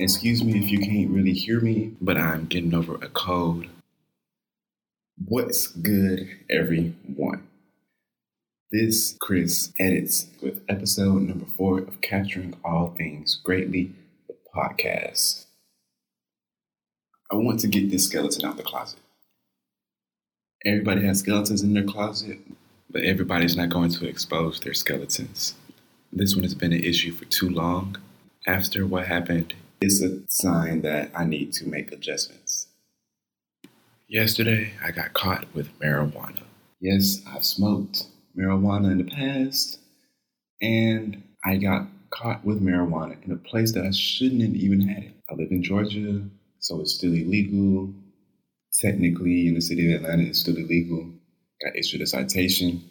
Excuse me if you can't really hear me, but I'm getting over a cold. What's good, everyone? This Chris edits with episode number 4 of Capturing All Things Greatly, the podcast. I want to get this skeleton out the closet. Everybody has skeletons in their closet, but everybody's not going to expose their skeletons. This one has been an issue for too long. After what happened, it's a sign that I need to make adjustments. Yesterday, I got caught with marijuana. Yes, I've smoked marijuana in the past, and I got caught with marijuana in a place that I shouldn't have even had it. I live in Georgia, so it's still illegal. Technically, in the city of Atlanta, it's still illegal. Got issued a citation.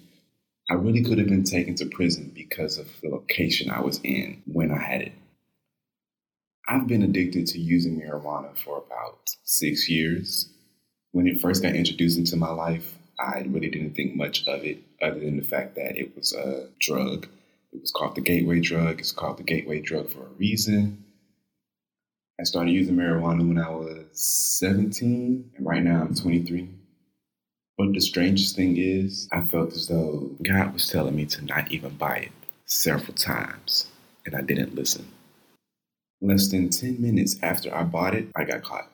I really could have been taken to prison because of the location I was in when I had it. I've been addicted to using marijuana for about 6 years. When it first got introduced into my life, I really didn't think much of it other than the fact that it was a drug. It was called the gateway drug. It's called the gateway drug for a reason. I started using marijuana when I was 17, and right now I'm 23. But the strangest thing is, I felt as though God was telling me to not even buy it several times, and I didn't listen. Less than 10 minutes after I bought it, I got caught.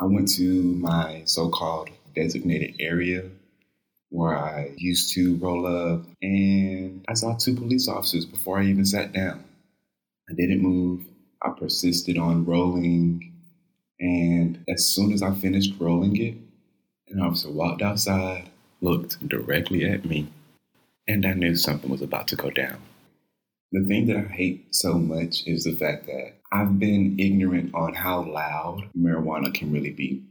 I went to my so-called designated area where I used to roll up, and I saw 2 police officers before I even sat down. I didn't move. I persisted on rolling, and as soon as I finished rolling it, an officer walked outside, looked directly at me, and I knew something was about to go down. The thing that I hate so much is the fact that I've been ignorant on how loud marijuana can really be.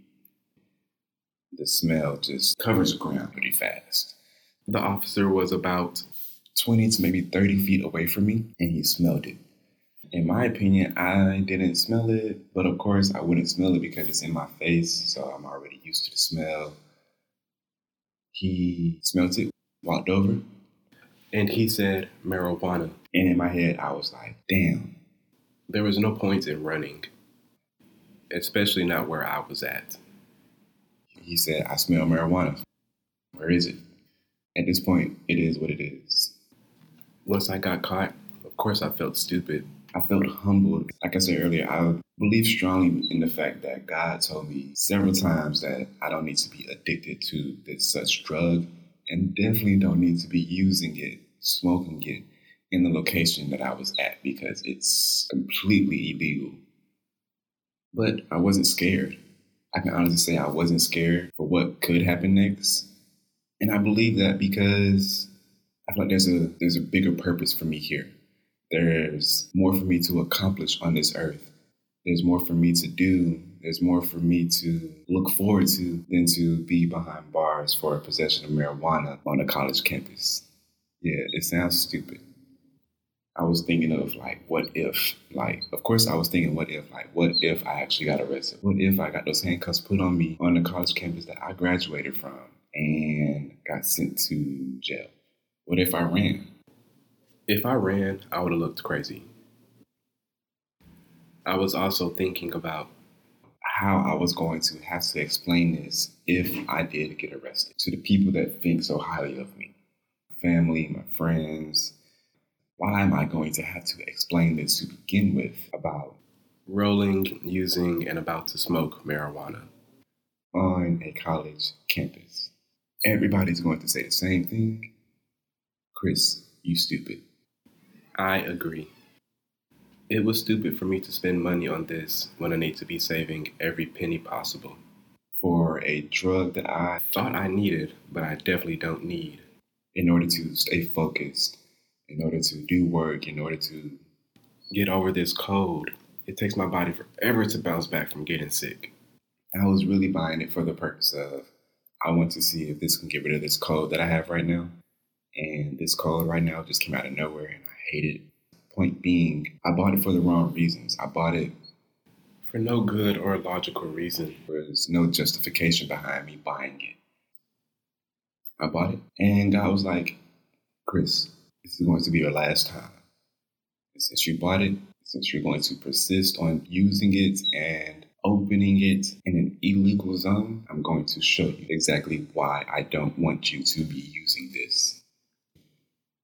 The smell just covers the ground pretty fast. The officer was about 20 to maybe 30 feet away from me, and he smelled it. In my opinion, I didn't smell it, but of course I wouldn't smell it because it's in my face, so I'm already used to the smell. He smelled it, walked over, and he said, marijuana. And in my head, I was like, damn. There was no point in running, especially not where I was at. He said, I smell marijuana. Where is it? At this point, it is what it is. Once I got caught, of course I felt stupid. I felt humbled. Like I said earlier, I believe strongly in the fact that God told me several times that I don't need to be addicted to this such drug and definitely don't need to be using it, smoking it in the location that I was at because it's completely illegal. But I wasn't scared. I can honestly say I wasn't scared for what could happen next. And I believe that because I feel like there's a bigger purpose for me here. There's more for me to accomplish on this earth. There's more for me to do. There's more for me to look forward to than to be behind bars for possession of marijuana on a college campus. Yeah, it sounds stupid. I was thinking of what if? Of course I was thinking what if? What if I actually got arrested? What if I got those handcuffs put on me on the college campus that I graduated from and got sent to jail? What if I ran? If I ran, I would have looked crazy. I was also thinking about how I was going to have to explain this if I did get arrested to the people that think so highly of me. My family, my friends. Why am I going to have to explain this to begin with about rolling, using, and about to smoke marijuana on a college campus? Everybody's going to say the same thing. Chris, you stupid. I agree. It was stupid for me to spend money on this when I need to be saving every penny possible. For a drug that I thought I needed, but I definitely don't need. In order to stay focused, in order to do work, in order to get over this cold, it takes my body forever to bounce back from getting sick. I was really buying it for the purpose of, I want to see if this can get rid of this cold that I have right now. And this cold right now just came out of nowhere and I hate it. Point being, I bought it for the wrong reasons. I bought it for no good or logical reason. There was no justification behind me buying it. I bought it, and God was like, Chris, this is going to be your last time. And since you bought it, since you're going to persist on using it and opening it in an illegal zone, I'm going to show you exactly why I don't want you to be using this.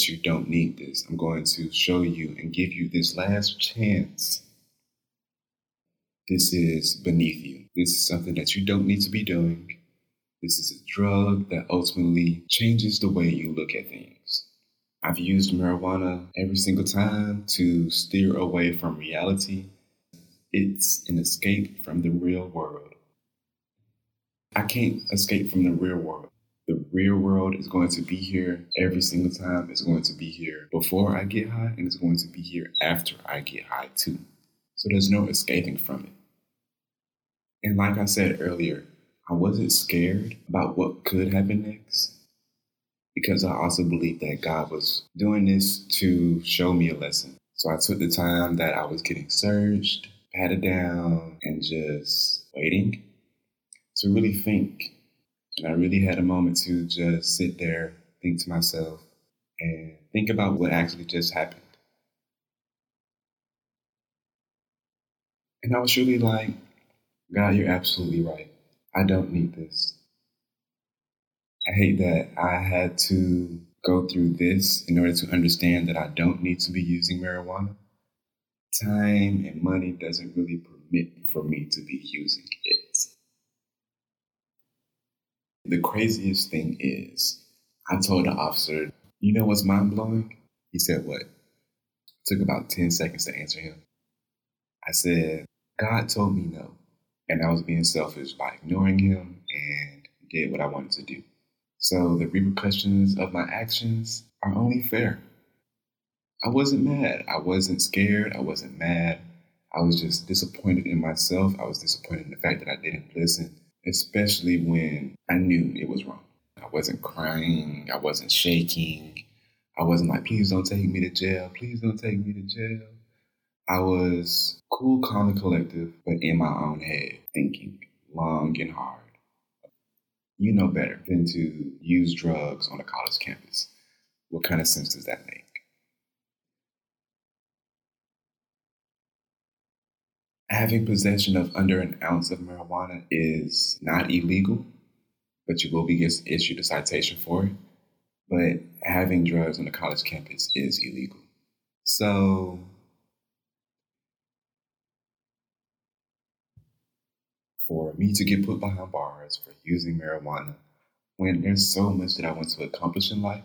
You don't need this. I'm going to show you and give you this last chance. This is beneath you. This is something that you don't need to be doing. This is a drug that ultimately changes the way you look at things. I've used marijuana every single time to steer away from reality. It's an escape from the real world. I can't escape from the real world. The real world is going to be here every single time. It's going to be here before I get high, and it's going to be here after I get high too. So there's no escaping from it. And like I said earlier, I wasn't scared about what could happen next, because I also believed that God was doing this to show me a lesson. So I took the time that I was getting searched, patted down, and just waiting to really think. And I really had a moment to just sit there, think to myself, and think about what actually just happened. And I was really like, God, you're absolutely right. I don't need this. I hate that I had to go through this in order to understand that I don't need to be using marijuana. Time and money doesn't really permit for me to be using it. The craziest thing is, I told the officer, you know what's mind-blowing? He said, what? It took about 10 seconds to answer him. I said, God told me no. And I was being selfish by ignoring him and did what I wanted to do. So the repercussions of my actions are only fair. I wasn't mad. I wasn't scared. I wasn't mad. I was just disappointed in myself. I was disappointed in the fact that I didn't listen. Especially when I knew it was wrong. I wasn't crying. I wasn't shaking. I wasn't like, please don't take me to jail. Please don't take me to jail. I was cool, calm, and collective, but in my own head, thinking long and hard. You know better than to use drugs on a college campus. What kind of sense does that make? Having possession of under an ounce of marijuana is not illegal, but you will be issued a citation for it. But having drugs on a college campus is illegal. So, for me to get put behind bars for using marijuana when there's so much that I want to accomplish in life,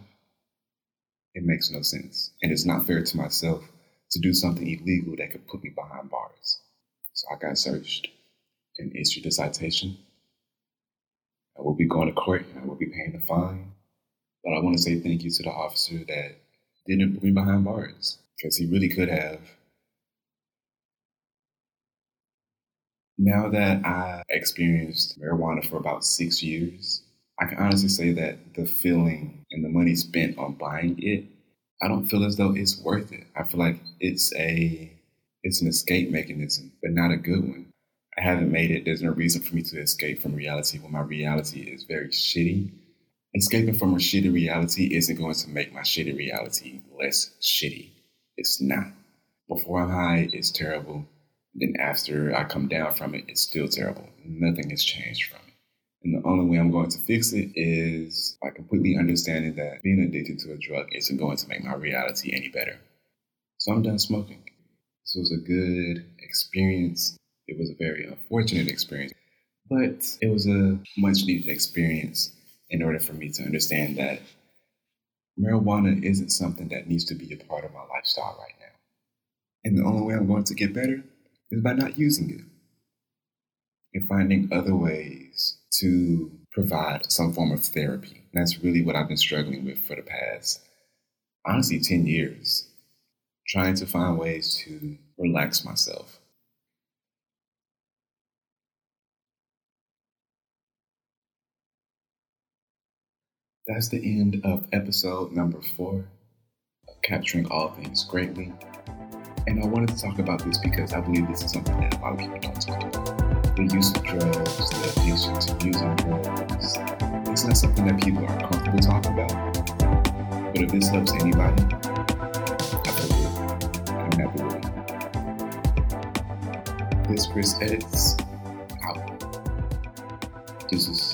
it makes no sense. And it's not fair to myself to do something illegal that could put me behind bars. So I got searched and issued a citation. I will be going to court and I will be paying the fine. But I want to say thank you to the officer that didn't put me behind bars, because he really could have. Now that I experienced marijuana for about 6 years, I can honestly say that the feeling and the money spent on buying it, I don't feel as though it's worth it. I feel like it's an escape mechanism, but not a good one. I haven't made it. There's no reason for me to escape from reality when my reality is very shitty. Escaping from a shitty reality isn't going to make my shitty reality less shitty. It's not. Before I'm high, it's terrible. Then after I come down from it, it's still terrible. Nothing has changed from it. And the only way I'm going to fix it is by completely understanding that being addicted to a drug isn't going to make my reality any better. So I'm done smoking. This was a good experience. It was a very unfortunate experience, but it was a much needed experience in order for me to understand that marijuana isn't something that needs to be a part of my lifestyle right now. And the only way I'm going to get better is by not using it and finding other ways to provide some form of therapy. And that's really what I've been struggling with for the past, honestly, 10 years. Trying to find ways to relax myself. That's the end of episode number 4 of Capturing All Things Greatly. And I wanted to talk about this because I believe this is something that a lot of people don't talk about. The use of drugs, the addiction to using drugs. It's not something that people are comfortable talking about. But if this helps anybody, I'm happy with it. please press edit out. This is